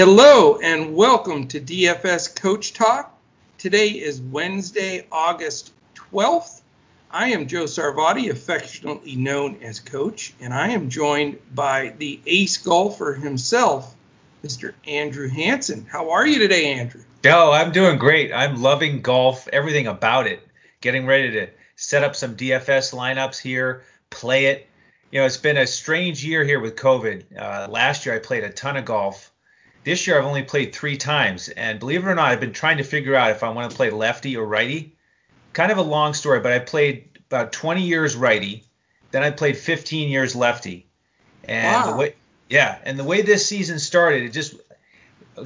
Hello and welcome to DFS Coach Talk. Today is Wednesday, August 12th. I am Joe Sarvati, affectionately known as Coach, and I am joined by the ace golfer himself, Mr. Andrew Hansen. How are you today, Andrew? Joe, I'm doing great. I'm loving golf, everything about it. Getting ready to set up some DFS lineups here, play it. You know, it's been a strange year here with COVID. Last year I played a ton of golf. This year I've only played 3 times, and believe it or not, I've been trying to figure out if I want to play lefty or righty. Kind of a long story, but I played about 20 years righty, then I played 15 years lefty. And wow. The way this season started, it just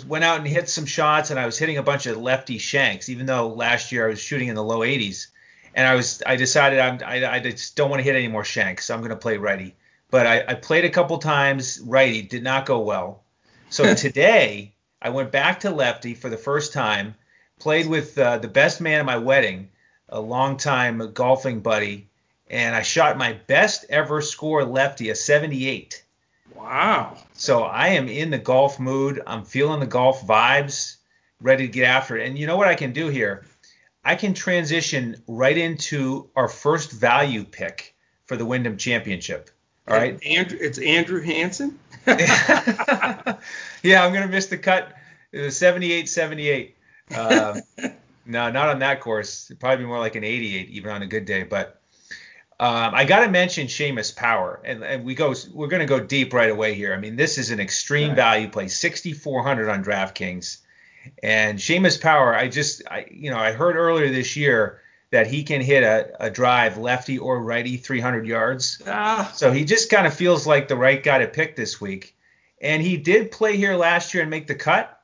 went out and hit some shots, and I was hitting a bunch of lefty shanks, even though last year I was shooting in the low 80s. And I decided I just don't want to hit any more shanks, so I'm going to play righty. But I played a couple times righty, did not go well. So today, I went back to lefty for the first time, played with the best man at my wedding, a longtime golfing buddy, and I shot my best ever score lefty, a 78. Wow. So I am in the golf mood. I'm feeling the golf vibes, ready to get after it. And you know what I can do here? I can transition right into our first value pick for the Wyndham Championship. All right. It's Andrew Hansen. Yeah, I'm going to miss the cut. It was 78. No, not on that course. It'd probably be more like an 88, even on a good day. But I got to mention Seamus Power. And we're going to go deep right away here. I mean, this is an extreme value play, 6,400 on DraftKings. And Seamus Power, I heard earlier this year that he can hit a drive lefty or righty 300 yards. So he just kind of feels like the right guy to pick this week. And he did play here last year and make the cut.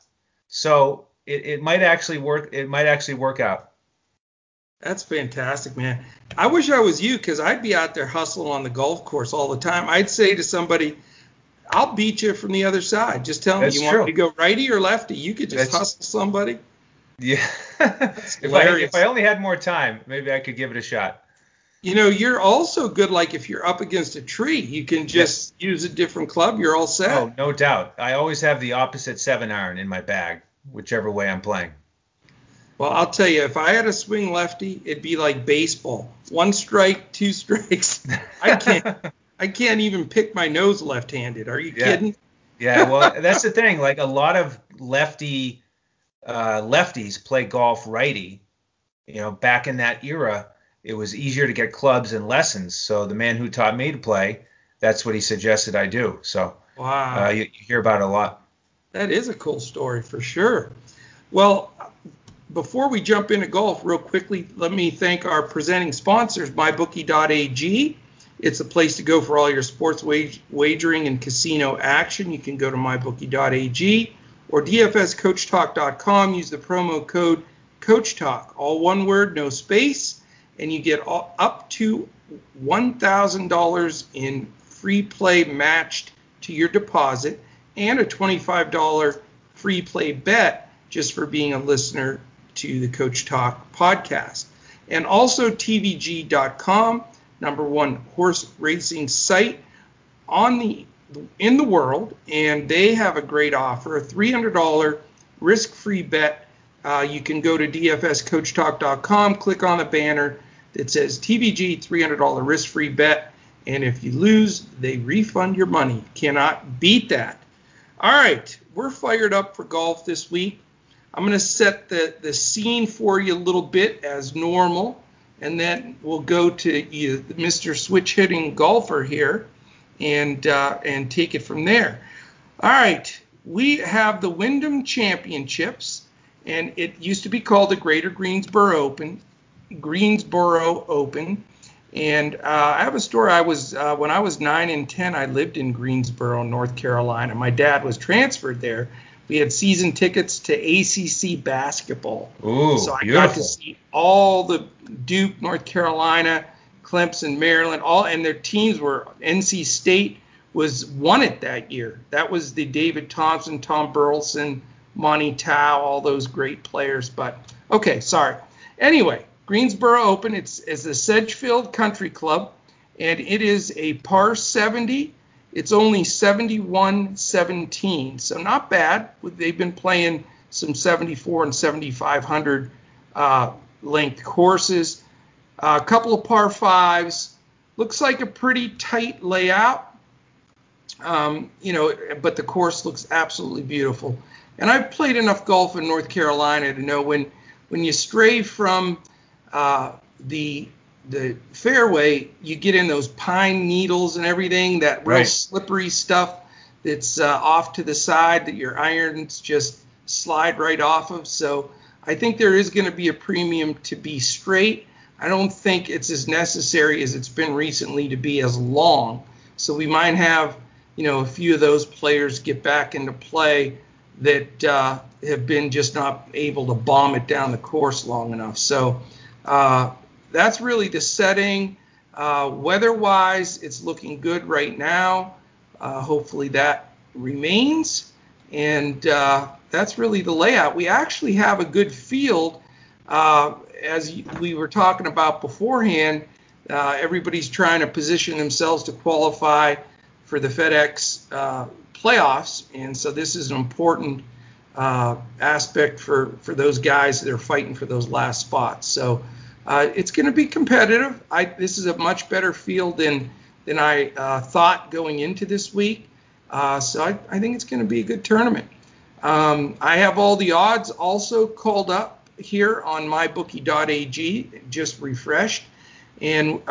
So it might actually work. It might actually work out. That's fantastic, man. I wish I was you, because I'd be out there hustling on the golf course all the time. I'd say to somebody, I'll beat you from the other side. Just tell me want me to go righty or lefty. You could just hustle somebody. Yeah. If I only had more time, maybe I could give it a shot. You know, you're also good, like if you're up against a tree, you can just use a different club. You're all set. Oh, no doubt. I always have the opposite 7-iron in my bag, whichever way I'm playing. Well, I'll tell you, if I had a swing lefty, it'd be like baseball. 1 strike, 2 strikes. I can't even pick my nose left-handed. Are you kidding? Yeah, well, that's the thing. Like a lot of lefties play golf righty. You know, back in that era, it was easier to get clubs and lessons. So the man who taught me to play, that's what he suggested I do. So wow. You hear about it a lot. That is a cool story for sure. Well, before we jump into golf real quickly, let me thank our presenting sponsors, MyBookie.ag. It's a place to go for all your sports wagering and casino action. You can go to MyBookie.ag. or DFSCoachTalk.com. Use the promo code CoachTalk, all one word, no space, and you get up to $1,000 in free play matched to your deposit and a $25 free play bet just for being a listener to the Coach Talk podcast. And also TVG.com, #1 horse racing site in the world, and they have a great offer, a $300 risk-free bet. You can go to DFSCoachTalk.com, click on the banner that says TVG $300 risk-free bet, and if you lose, they refund your money. Cannot beat that. All right, we're fired up for golf this week. I'm going to set the scene for you a little bit as normal, and then we'll go to you, Mr. Switch-Hitting Golfer here, and take it from there. All right, we have the Wyndham Championships, and it used to be called the Greater Greensboro Open. And I have a story. I was when I was 9 and 10, I lived in Greensboro, North Carolina. My dad was transferred there. We had season tickets to ACC basketball. Ooh, so I got to see all the Duke, North Carolina, Clemson, Maryland, all, and their teams were. NC State won it that year. That was the David Thompson, Tom Burleson, Monty Tao, all those great players. But okay, sorry. Anyway, Greensboro Open. It's the Sedgefield Country Club, and it is a par 70. It's only 71-17, so not bad. They've been playing some 74 and 7,500 length courses. A couple of par fives. Looks like a pretty tight layout, but the course looks absolutely beautiful. And I've played enough golf in North Carolina to know when you stray from the fairway, you get in those pine needles and everything, that real slippery stuff that's off to the side that your irons just slide right off of. So I think there is going to be a premium to be straight. I don't think it's as necessary as it's been recently to be as long. So we might have, a few of those players get back into play that have been just not able to bomb it down the course long enough. So that's really the setting. Weather-wise, it's looking good right now. Hopefully that remains. And that's really the layout. We actually have a good field. As we were talking about beforehand, everybody's trying to position themselves to qualify for the FedEx playoffs. And so this is an important aspect for those guys that are fighting for those last spots. So it's going to be competitive. This is a much better field than I thought going into this week. So I think it's going to be a good tournament. I have all the odds also called up here on MyBookie.ag, just refreshed. And,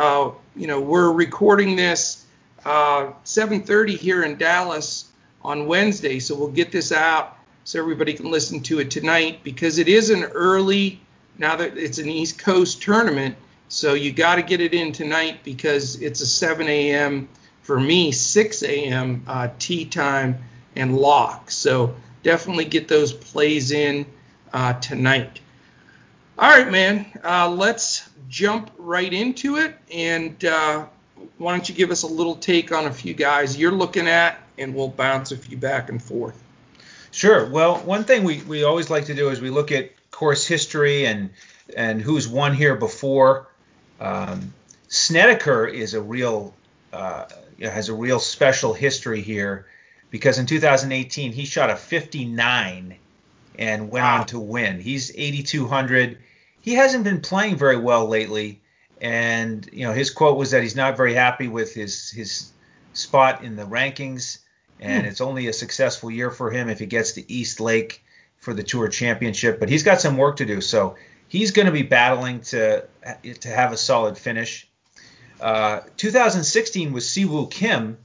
we're recording this 7:30 here in Dallas on Wednesday. So we'll get this out so everybody can listen to it tonight, because it is an early, now that it's an East Coast tournament. So you got to get it in tonight, because it's a 7 a.m. for me, 6 a.m. Tea time and lock. So definitely get those plays in tonight. All right, man, let's jump right into it. And why don't you give us a little take on a few guys you're looking at, and we'll bounce a few back and forth. Sure. Well, one thing we always like to do is we look at course history and who's won here before. Snedeker is a real has a real special history here, because in 2018 he shot a 59 and went on to win. He's 8,200. He hasn't been playing very well lately, and his quote was that he's not very happy with his spot in the rankings, and it's only a successful year for him if he gets to East Lake for the Tour Championship. But he's got some work to do, so he's going to be battling to have a solid finish. 2016 was Si Woo Kim,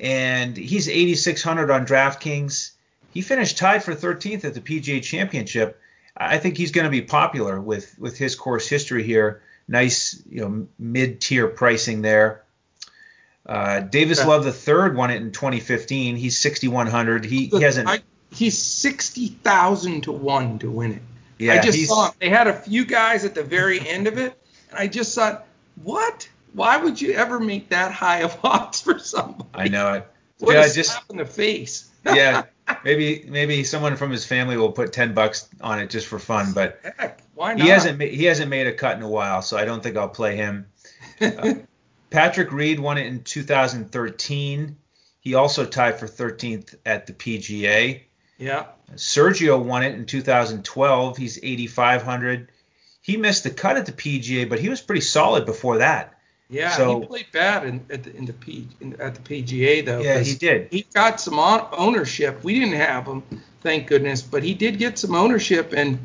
and he's 8,600 on DraftKings. He finished tied for 13th at the PGA Championship. I think he's going to be popular with his course history here. Nice, mid-tier pricing there. Davis Love III won it in 2015. He's 6,100. He hasn't. He's 60,000 to 1 to win it. Yeah, I just thought they had a few guys at the very end of it, and I just thought, what? Why would you ever make that high of odds for somebody? I know it. What a slap in the face. Yeah, maybe someone from his family will put $10 on it just for fun, but heck, why not? He hasn't made a cut in a while, so I don't think I'll play him. Patrick Reed won it in 2013. He also tied for 13th at the PGA. Yeah. Sergio won it in 2012. He's 8,500. He missed the cut at the PGA, but he was pretty solid before that. Yeah, so, he played bad at the PGA, though. Yeah, he did. He got some ownership. We didn't have him, thank goodness, but he did get some ownership and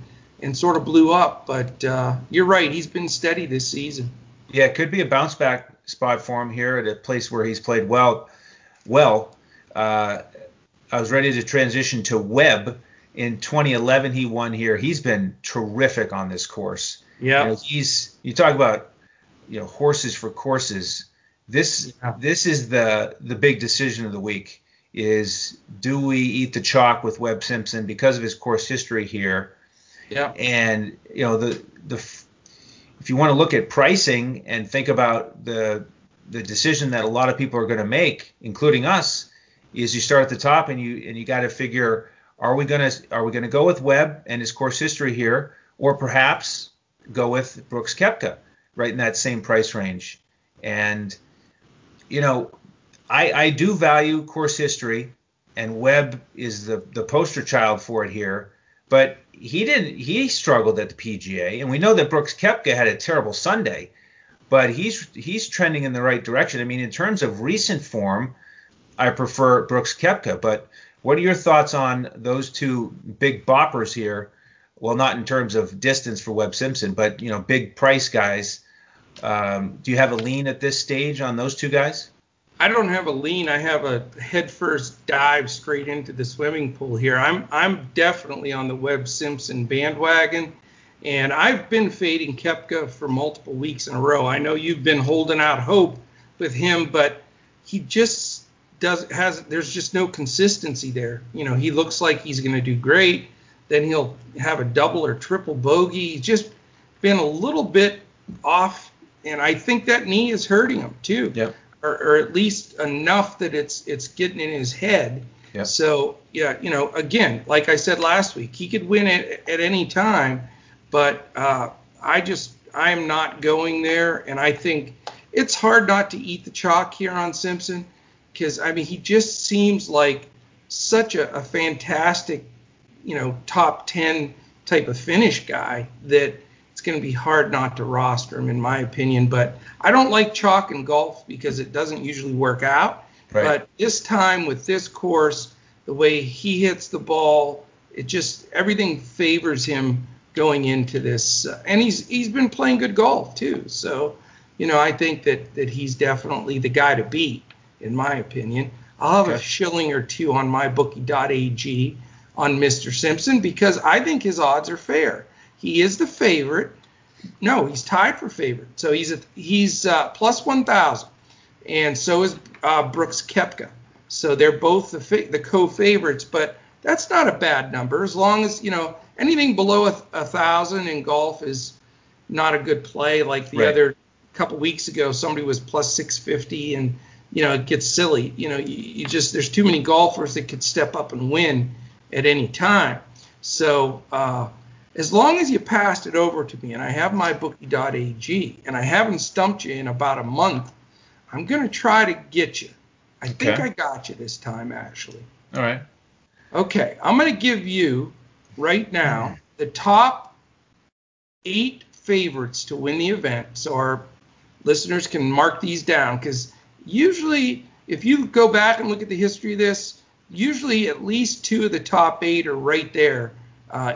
sort of blew up. But you're right, he's been steady this season. Yeah, it could be a bounce-back spot for him here at a place where he's played well. I was ready to transition to Webb. In 2011, he won here. He's been terrific on this course. Yeah. You talk about, horses for courses. This is the big decision of the week, is do we eat the chalk with Webb Simpson because of his course history here? Yeah. And, if you want to look at pricing and think about the decision that a lot of people are going to make, including us, is you start at the top and you got to figure, are we gonna go with Webb and his course history here, or perhaps go with Brooks Koepka right in that same price range? And I do value course history, and Webb is the poster child for it here. But he struggled at the PGA, and we know that Brooks Koepka had a terrible Sunday, but he's trending in the right direction. I mean, in terms of recent form, I prefer Brooks Koepka, but what are your thoughts on those two big boppers here? Well, not in terms of distance for Webb Simpson, but, you know, big price guys. Do you have a lean at this stage on those two guys? I don't have a lean. I have a headfirst dive straight into the swimming pool here. I'm definitely on the Webb Simpson bandwagon, and I've been fading Koepka for multiple weeks in a row. I know you've been holding out hope with him, but he just there's just no consistency there. You know, he looks like he's going to do great, then he'll have a double or triple bogey. He's just been a little bit off, and I think that knee is hurting him too. Yep. Or at least enough that it's getting in his head. Yeah. So, yeah, you know, again, like I said last week, he could win it at any time, but I'm not going there. And I think it's hard not to eat the chalk here on Simpson because, I mean, he just seems like such a fantastic, you know, top 10 type of finish guy that it's going to be hard not to roster him, in my opinion. But I don't like chalk in golf because it doesn't usually work out. Right. But this time with this course, the way he hits the ball, it just everything favors him going into this. And he's been playing good golf too. So, you know, I think that he's definitely the guy to beat, in my opinion. I'll have a shilling or two on MyBookie.ag on Mr. Simpson because I think his odds are fair. He is the favorite. No, he's tied for favorite. So he's plus 1,000, and so is Brooks Koepka. So they're both the co-favorites, but that's not a bad number as long as, you know, anything below 1,000 in golf is not a good play. Like the other couple weeks ago, somebody was plus 650, and, you know, it gets silly. You know, you just there's too many golfers that could step up and win at any time. So as long as you passed it over to me and I have MyBookie.ag and I haven't stumped you in about a month, I'm going to try to get you. I think I got you this time, actually. All right. Okay. I'm going to give you right now the top 8 favorites to win the event. So our listeners can mark these down because usually if you go back and look at the history of this, usually at least 2 of the top 8 are right there.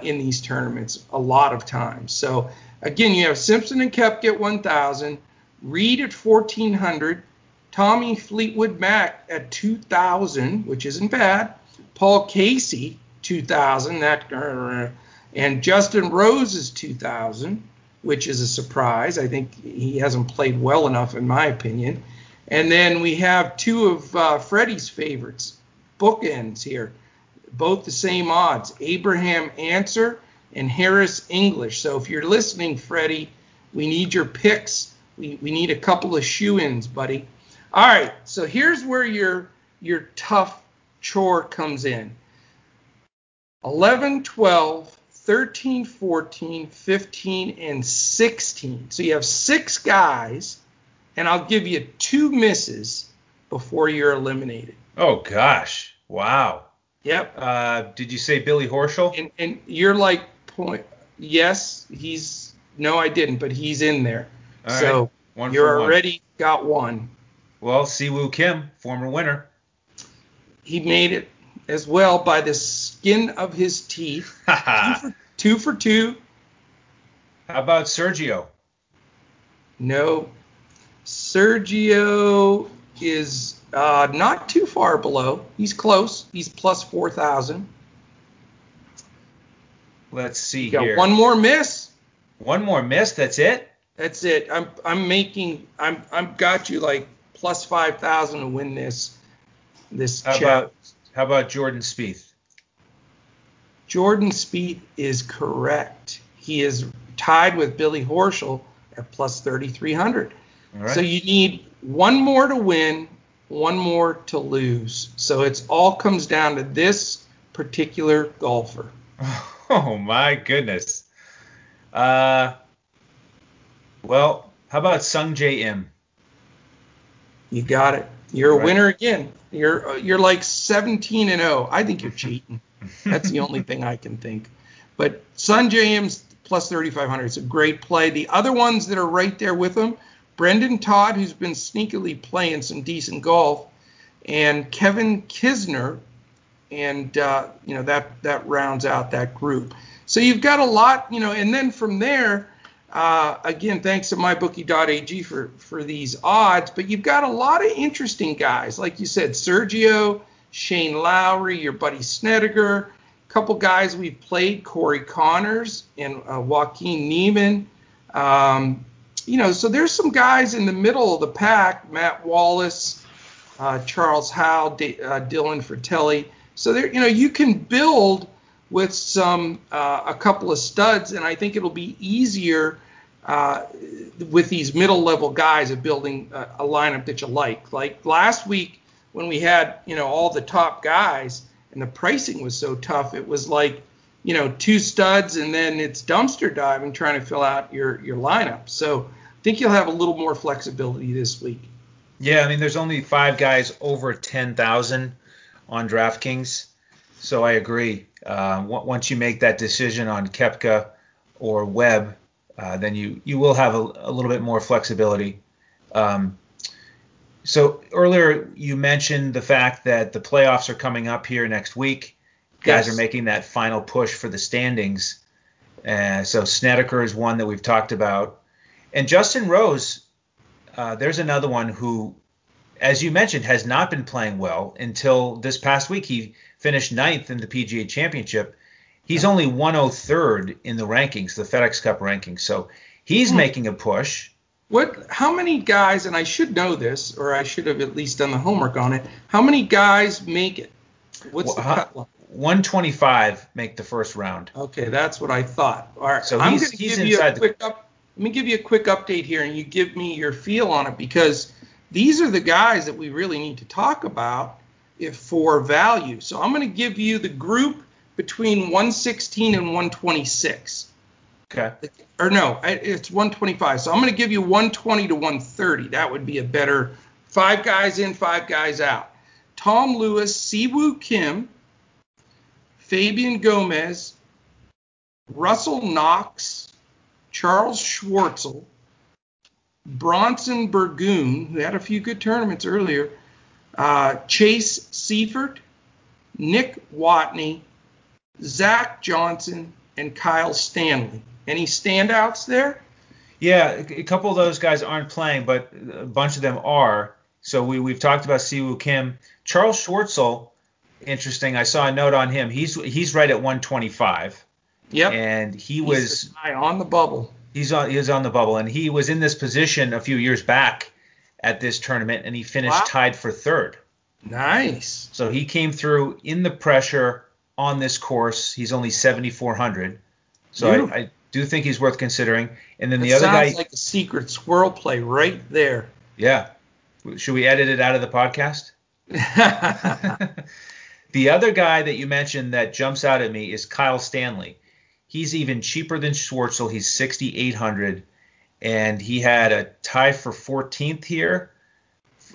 In these tournaments a lot of times. So, again, you have Simpson and Koepka at 1,000, Reed at 1,400, Tommy Fleetwood Mac at 2,000, which isn't bad, Paul Casey, 2,000, and Justin Rose is 2,000, which is a surprise. I think he hasn't played well enough, in my opinion. And then we have 2 of Freddie's favorites, bookends here. Both the same odds, Abraham Ancer and Harris English. So if you're listening, Freddie, we need your picks. We need a couple of shoe-ins, buddy. All right, so here's where your tough chore comes in. 11, 12, 13, 14, 15, and 16. So you have 6 guys, and I'll give you 2 misses before you're eliminated. Oh, gosh. Wow. Yep. Did you say Billy Horschel? And you're like, point. Yes, he's. No, I didn't, but he's in there. All so right. One you're already one. Got one. Well, Si Woo Kim, former winner. He made it as well by the skin of his teeth. 2 for 2. How about Sergio? No. Sergio is. Not too far below. He's close. He's plus 4,000. Let's see here. Yeah, one more miss. One more miss. That's it. That's it. I'm got you like plus 5,000 to win this. How about Jordan Spieth? Jordan Spieth is correct. He is tied with Billy Horschel at plus 3,300. All right. So you need one more to win. One more to lose. So it's all comes down to this particular golfer. Oh, my goodness. Well, how about Sung J M? You got it. You're a winner again. You're like 17-0. I think you're cheating. That's the only thing I can think. But Son James plus 3,500. It's a great play. The other ones that are right there with him, Brendan Todd, who's been sneakily playing some decent golf, and Kevin Kisner, and that rounds out that group. So you've got a lot, and then from there, again, thanks to MyBookie.ag for these odds, but you've got a lot of interesting guys. Like you said, Sergio, Shane Lowry, your buddy Snedeker, a couple guys we've played, Corey Connors and Joaquin Niemann. So there's some guys in the middle of the pack, Matt Wallace, Charles Howe, Dylan Fratelli. So there, you can build with a couple of studs, and I think it'll be easier with these middle-level guys of building a lineup that you like. Like last week when we had, all the top guys and the pricing was so tough, it was like, two studs and then it's dumpster diving trying to fill out your lineup. So I think you'll have a little more flexibility this week. Yeah, I mean, there's only 5 guys over 10,000 on DraftKings, so I agree. Once you make that decision on Koepka or Webb, then you will have a little bit more flexibility. So earlier you mentioned the fact that the playoffs are coming up here next week. Yes. Guys are making that final push for the standings. So Snedeker is one that we've talked about. And Justin Rose, there's another one who, as you mentioned, has not been playing well until this past week. He finished 9th in the PGA Championship. He's only 103rd in the rankings, the FedEx Cup rankings. So he's making a push. How many guys, and I should know this, or I should have at least done the homework on it, how many guys make it? What's the cut line? 125 make the first round. Okay, that's what I thought. All right, so I'm going to give you a quick let me give you a quick update here, and you give me your feel on it, because these are the guys that we really need to talk about for value. So I'm going to give you the group between 116 and 126. Okay. Or no, it's 125. So I'm going to give you 120 to 130. That would be a better 5 guys in, 5 guys out. Tom Lewis, Si Woo Kim, Fabian Gomez, Russell Knox, Charles Schwartzel, Bronson Burgoon, who had a few good tournaments earlier, Chase Seifert, Nick Watney, Zach Johnson, and Kyle Stanley. Any standouts there? Yeah, a couple of those guys aren't playing, but a bunch of them are. So we've talked about Si Woo Kim. Charles Schwartzel, interesting. I saw a note on him. He's right at 125. Yep. And he's the guy on the bubble. He was on the bubble, and he was in this position a few years back at this tournament, and he finished tied for 3rd. Nice. So he came through in the pressure on this course. He's only 7,400. So I do think he's worth considering. And then the other guy. Sounds like a secret swirl play right there. Yeah. Should we edit it out of the podcast? The other guy that you mentioned that jumps out at me is Kyle Stanley. He's even cheaper than Schwartzel. He's 6,800, and he had a tie for 14th here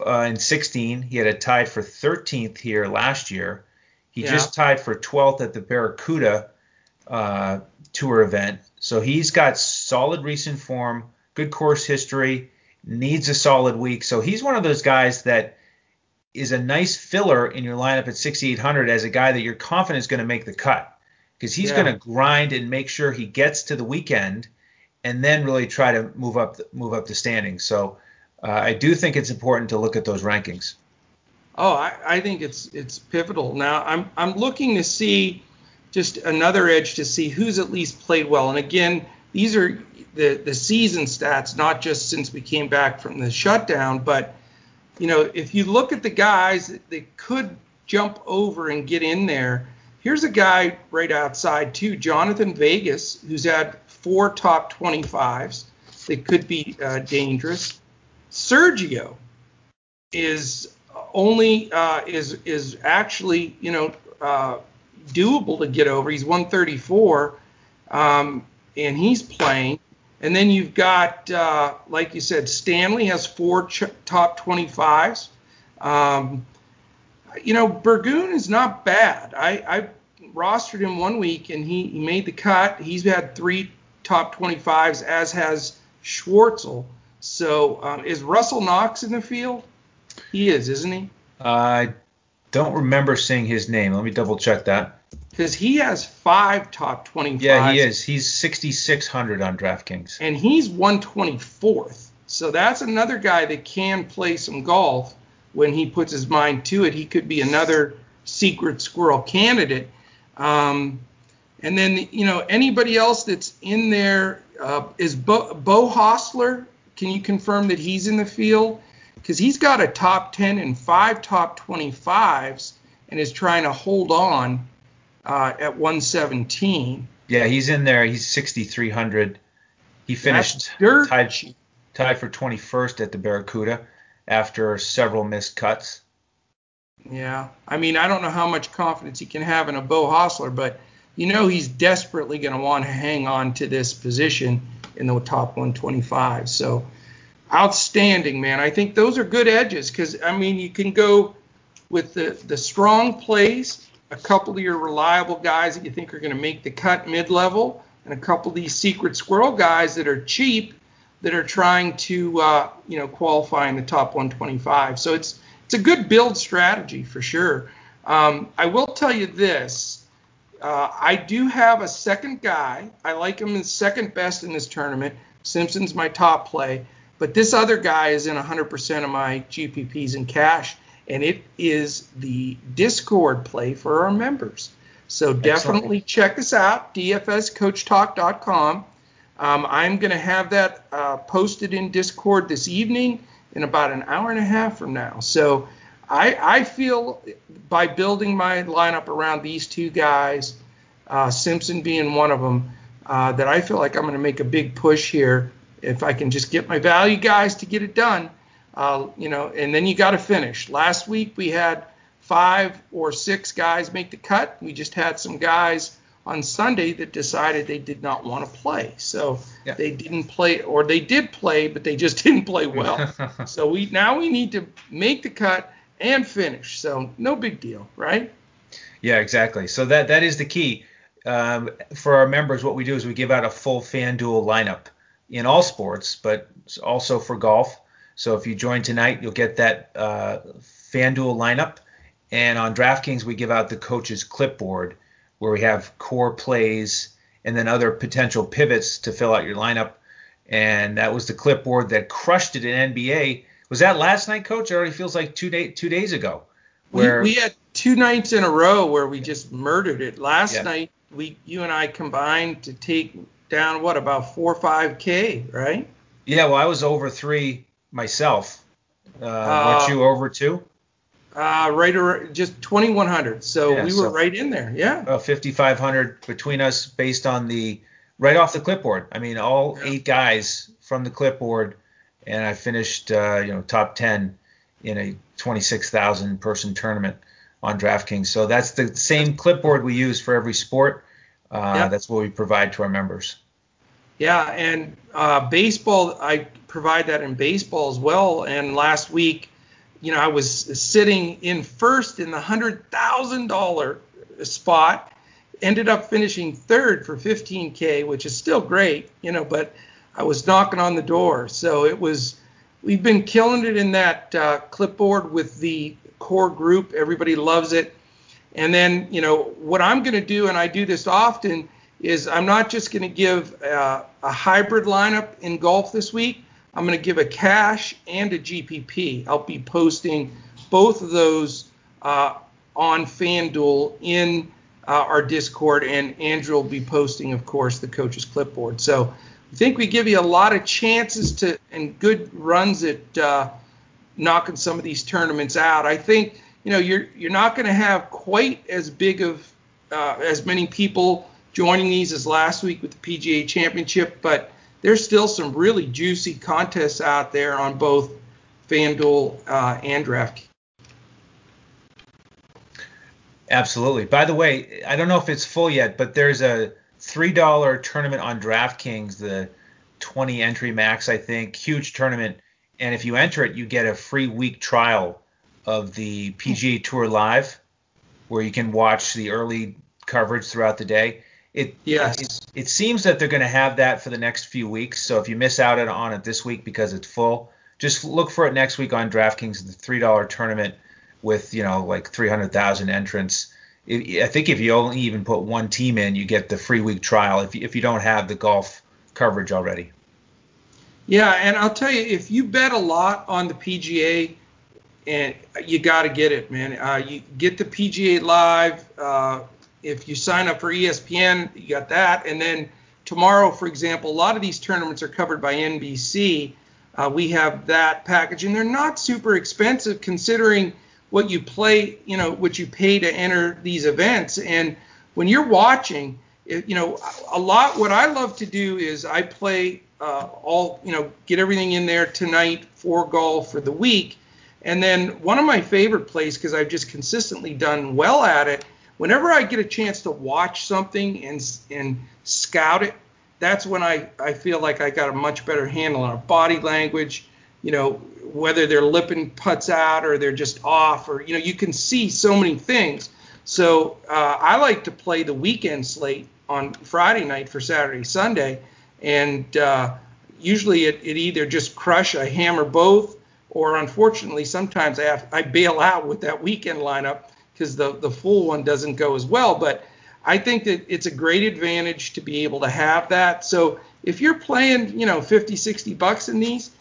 in 16. He had a tie for 13th here last year. He just tied for 12th at the Barracuda Tour event. So he's got solid recent form, good course history, needs a solid week. So he's one of those guys that is a nice filler in your lineup at 6,800 as a guy that you're confident is going to make the cut, because he's going to grind and make sure he gets to the weekend and then really try to move up the standings. So I do think it's important to look at those rankings. Oh, I think it's pivotal. Now I'm looking to see just another edge to see who's at least played well. And again, these are the season stats, not just since we came back from the shutdown, but if you look at the guys that could jump over and get in there, here's a guy right outside too, Jonathan Vegas, who's had 4 top 25s that could be dangerous. Sergio is only is actually doable to get over. He's 134, and he's playing. And then you've got, like you said, Stanley has 4 top 25s. You know, Burgoon is not bad. I rostered him 1 week, and he made the cut. He's had three top 25s, as has Schwartzel. So is Russell Knox in the field? He is, isn't he? I don't remember seeing his name. Let me double-check that. Because he has five top 25s. Yeah, he is. He's 6,600 on DraftKings. And he's 124th. So that's another guy that can play some golf when he puts his mind to it. He could be another secret squirrel candidate. And then, you know, anybody else that's in there is Bo Hostler. Can you confirm that he's in the field? Because he's got a top 10 and five top 25s and is trying to hold on at 117. Yeah, he's in there. He's 6,300. He finished tied for 21st at the Barracuda after several missed cuts. Yeah. I mean, I don't know how much confidence he can have in a Bo Hostler, but you know he's desperately going to want to hang on to this position in the top 125. So outstanding, man. I think those are good edges because, I mean, you can go with the strong plays, a couple of your reliable guys that you think are going to make the cut mid-level, and a couple of these secret squirrel guys that are cheap that are trying to, you know, qualify in the top 125. So it's a good build strategy for sure. I will tell you this. I do have a second guy. I like him as second best in this tournament. Simpson's my top play. But this other guy is in 100% of my GPPs in cash, and it is the Discord play for our members. So definitely check us out, DFSCoachTalk.com. I'm going to have that posted in Discord this evening in about an hour and a half from now. So I feel by building my lineup around these two guys, Simpson being one of them, that I feel like I'm going to make a big push here. If I can just get my value guys to get it done, you know, and then you got to finish. Last week we had 5 or 6 guys make the cut. We just had some guys on Sunday that decided they did not want to play. So yeah. They didn't play, or they did play, but they just didn't play well. So we need to make the cut and finish. So no big deal, right? Yeah, exactly. So that is the key. For our members, what we do is we give out a full FanDuel lineup in all sports, but also for golf. So if you join tonight, you'll get that FanDuel lineup. And on DraftKings, we give out the coach's clipboard where we have core plays and then other potential pivots to fill out your lineup. And that was the clipboard that crushed it in NBA. Was that last night, Coach? It already feels like two days ago. Where we had two nights in a row where we just murdered it. Last night, you and I combined to take down, about 4 or 5K, right? Yeah, well, I was over 3 myself. Weren't you over 2? Right around just 2,100. So we were right in there. Yeah. 5,500 between us based on right off the clipboard. I mean, all 8 guys from the clipboard, and I finished, top 10 in a 26,000 person tournament on DraftKings. So that's the same clipboard we use for every sport. That's what we provide to our members. Yeah. And baseball, I provide that in baseball as well. And last week, you know, I was sitting in first in the $100,000 spot, ended up finishing third for 15K, which is still great, you know, but I was knocking on the door. So we've been killing it in that clipboard with the core group. Everybody loves it. And then, you know, what I'm going to do, and I do this often, is I'm not just going to give a hybrid lineup in golf this week. I'm going to give a cash and a GPP. I'll be posting both of those on FanDuel in our Discord, and Andrew will be posting, of course, the coach's clipboard. So I think we give you a lot of chances to and good runs at knocking some of these tournaments out. I think you know you're not going to have quite as big of as many people joining these as last week with the PGA Championship, but there's still some really juicy contests out there on both FanDuel and DraftKings. Absolutely. By the way, I don't know if it's full yet, but there's a $3 tournament on DraftKings, the 20 entry max, I think, huge tournament. And if you enter it, you get a free week trial of the PGA Tour Live, where you can watch the early coverage throughout the day. It seems that they're going to have that for the next few weeks. So if you miss out on it this week because it's full, just look for it next week on DraftKings, the $3 tournament with, like 300,000 entrants. I think if you only even put one team in, you get the free week trial if you don't have the golf coverage already. Yeah, and I'll tell you, if you bet a lot on the PGA, and you got to get it, man. You get the PGA Live. If you sign up for ESPN, you got that. And then tomorrow, for example, a lot of these tournaments are covered by NBC. We have that package, and they're not super expensive considering what you play, what you pay to enter these events. And when you're watching, what I love to do is I play get everything in there tonight for golf for the week. And then one of my favorite plays, because I've just consistently done well at it, whenever I get a chance to watch something and scout it, that's when I feel like I got a much better handle on body language, whether they're lipping putts out or they're just off, or you can see so many things. So I like to play the weekend slate on Friday night for Saturday, Sunday, and usually it either just I hammer both, or unfortunately sometimes I bail out with that weekend lineup because the full one doesn't go as well. But I think that it's a great advantage to be able to have that. So if you're playing, $50-$60 in these,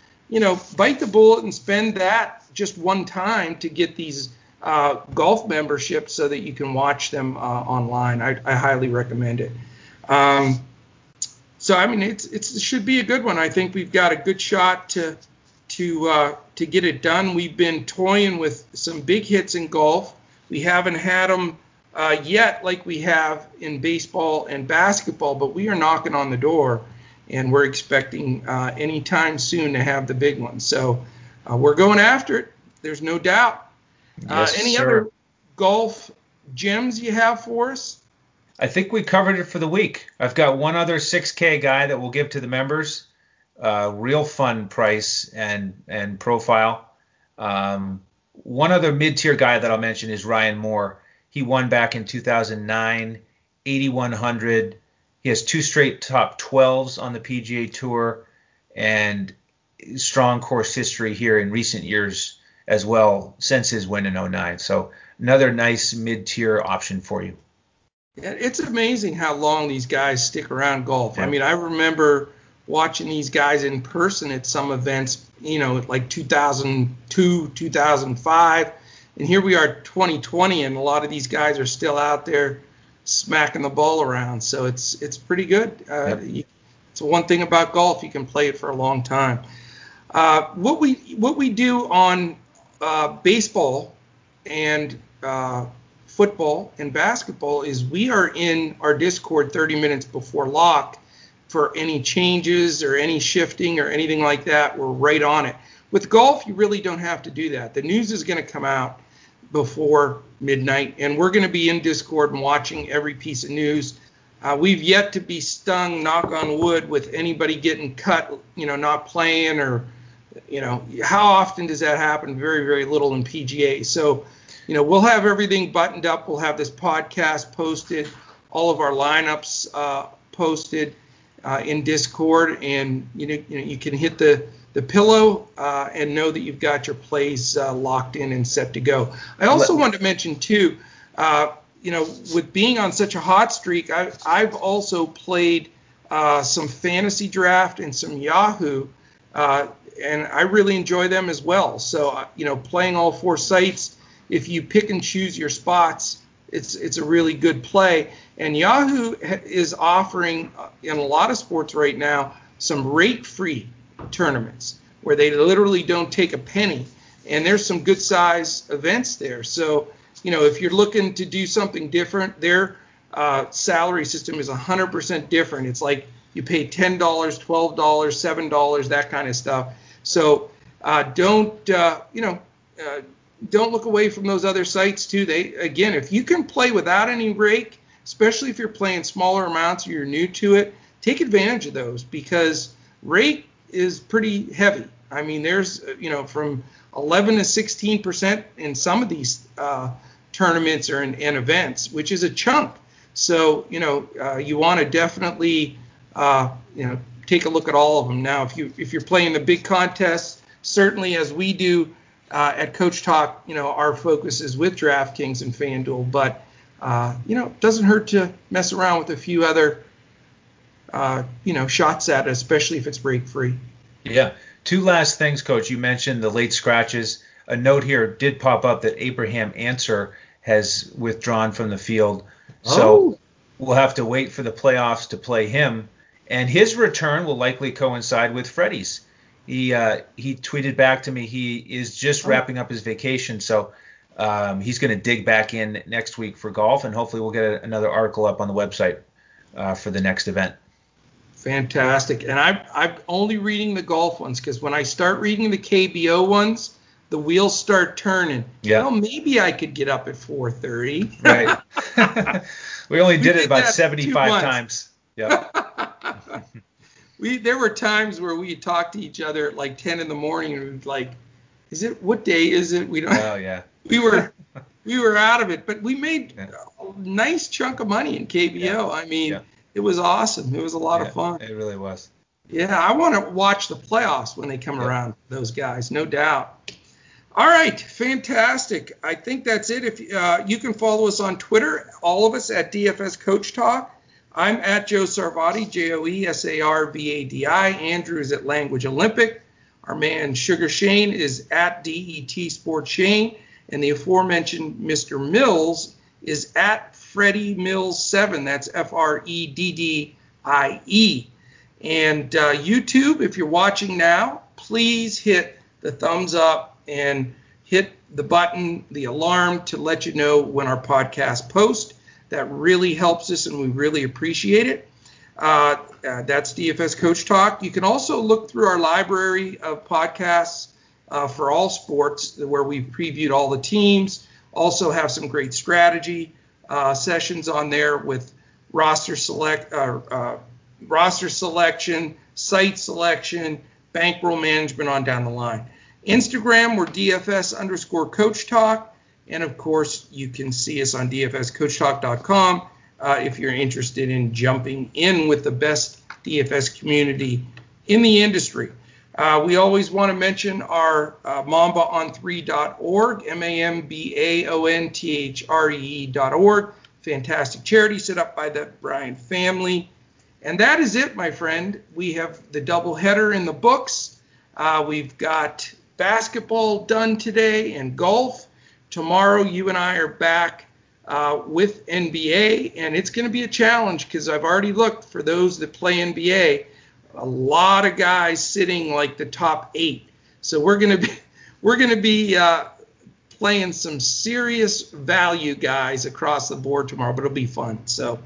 bite the bullet and spend that just one time to get these golf memberships so that you can watch them online. I highly recommend it. It should be a good one. I think we've got a good shot to get it done. We've been toying with some big hits in golf. We haven't had them yet like we have in baseball and basketball, but we are knocking on the door. And we're expecting anytime soon to have the big one. So we're going after it. There's no doubt. Yes, any other golf gems you have for us? I think we covered it for the week. I've got one other 6K guy that we'll give to the members. Real fun price and profile. One other mid-tier guy that I'll mention is Ryan Moore. He won back in 2009, 8,100. He has two straight top 12s on the PGA Tour and strong course history here in recent years as well since his win in 2009. So another nice mid-tier option for you. It's amazing how long these guys stick around golf. Yeah. I mean, I remember watching these guys in person at some events, like 2002, 2005. And here we are 2020, and a lot of these guys are still out there smacking the ball around. So it's pretty good. It's one thing about golf, you can play it for a long time. What we do on baseball and football and basketball is we are in our Discord 30 minutes before lock for any changes or any shifting or anything like that. We're right on it. With golf, you really don't have to do that. The news is going to come out before midnight, and we're going to be in Discord and watching every piece of news. We've yet to be stung, knock on wood, with anybody getting cut, not playing, or how often does that happen? Very, very little in PGA. So we'll have everything buttoned up. We'll have this podcast posted, all of our lineups posted in Discord, and you can hit the pillow and know that you've got your plays locked in and set to go. I also wanted to mention too, with being on such a hot streak, I've also played some fantasy draft and some Yahoo, and I really enjoy them as well. So, playing all four sites, if you pick and choose your spots, it's a really good play. And Yahoo is offering in a lot of sports right now some rake-free tournaments where they literally don't take a penny, and there's some good size events there. So if you're looking to do something different, their salary system is 100% different. It's like you pay $10, $12, $7, that kind of stuff. So don't look away from those other sites too. They, again, if you can play without any rake, especially if you're playing smaller amounts or you're new to it, take advantage of those because rake is pretty heavy. I mean, there's, from 11 to 16% in some of these tournaments or in events, which is a chunk. So, you want to definitely, take a look at all of them. Now, if you're playing the big contests, certainly as we do at Coach Talk, our focus is with DraftKings and FanDuel, but, it doesn't hurt to mess around with a few other, shots at it, especially if it's break free. Yeah. Two last things, Coach. You mentioned the late scratches. A note here did pop up that Abraham Ancer has withdrawn from the field. Oh. So we'll have to wait for the playoffs to play him. And his return will likely coincide with Freddie's. He tweeted back to me. He is just wrapping up his vacation. So he's going to dig back in next week for golf. And hopefully we'll get another article up on the website for the next event. Fantastic. And I'm only reading the golf ones because when I start reading the KBO ones, the wheels start turning. Yeah. Well, maybe I could get up at 4:30. Right. We only did it about 75 times. Yeah. There were times where we talked to each other at like 10 in the morning and we'd like, what day is it? We don't. Oh yeah. we were out of it, but we made a nice chunk of money in KBO. Yeah. I mean, it was awesome. It was a lot of fun. It really was. Yeah. I want to watch the playoffs when they come around, those guys, no doubt. All right, fantastic. I think that's it. If you can follow us on Twitter, all of us at DFS Coach Talk. I'm at Joe Sarvati, Joesarvadi. Andrew is at Language Olympic. Our man Sugar Shane is at DET Sports Shane. And the aforementioned Mr. Mills is at Freddie Mills7. That's Freddie. And YouTube, if you're watching now, please hit the thumbs up and hit the button, the alarm, to let you know when our podcast posts. That really helps us, and we really appreciate it. That's DFS Coach Talk. You can also look through our library of podcasts for all sports, where we've previewed all the teams. Also have some great strategy sessions on there with roster selection, site selection, bankroll management on down the line. Instagram, we're DFS_Coach Talk. And, of course, you can see us on DFSCoachTalk.com if you're interested in jumping in with the best DFS community in the industry. We always want to mention our MambaOn3.org, MambaOnThree.org. Fantastic charity set up by the Bryan family. And that is it, my friend. We have the doubleheader in the books. We've got basketball done today and golf. Tomorrow you and I are back with NBA, and it's going to be a challenge because I've already looked for those that play NBA. A lot of guys sitting like the top 8, so we're going to be playing some serious value guys across the board tomorrow, but it'll be fun. So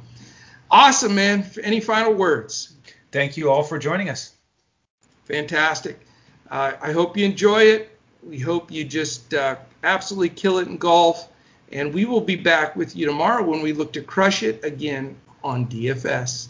awesome, man. Any final words? Thank you all for joining us. Fantastic. I hope you enjoy it. We hope you just absolutely kill it in golf. And we will be back with you tomorrow when we look to crush it again on DFS.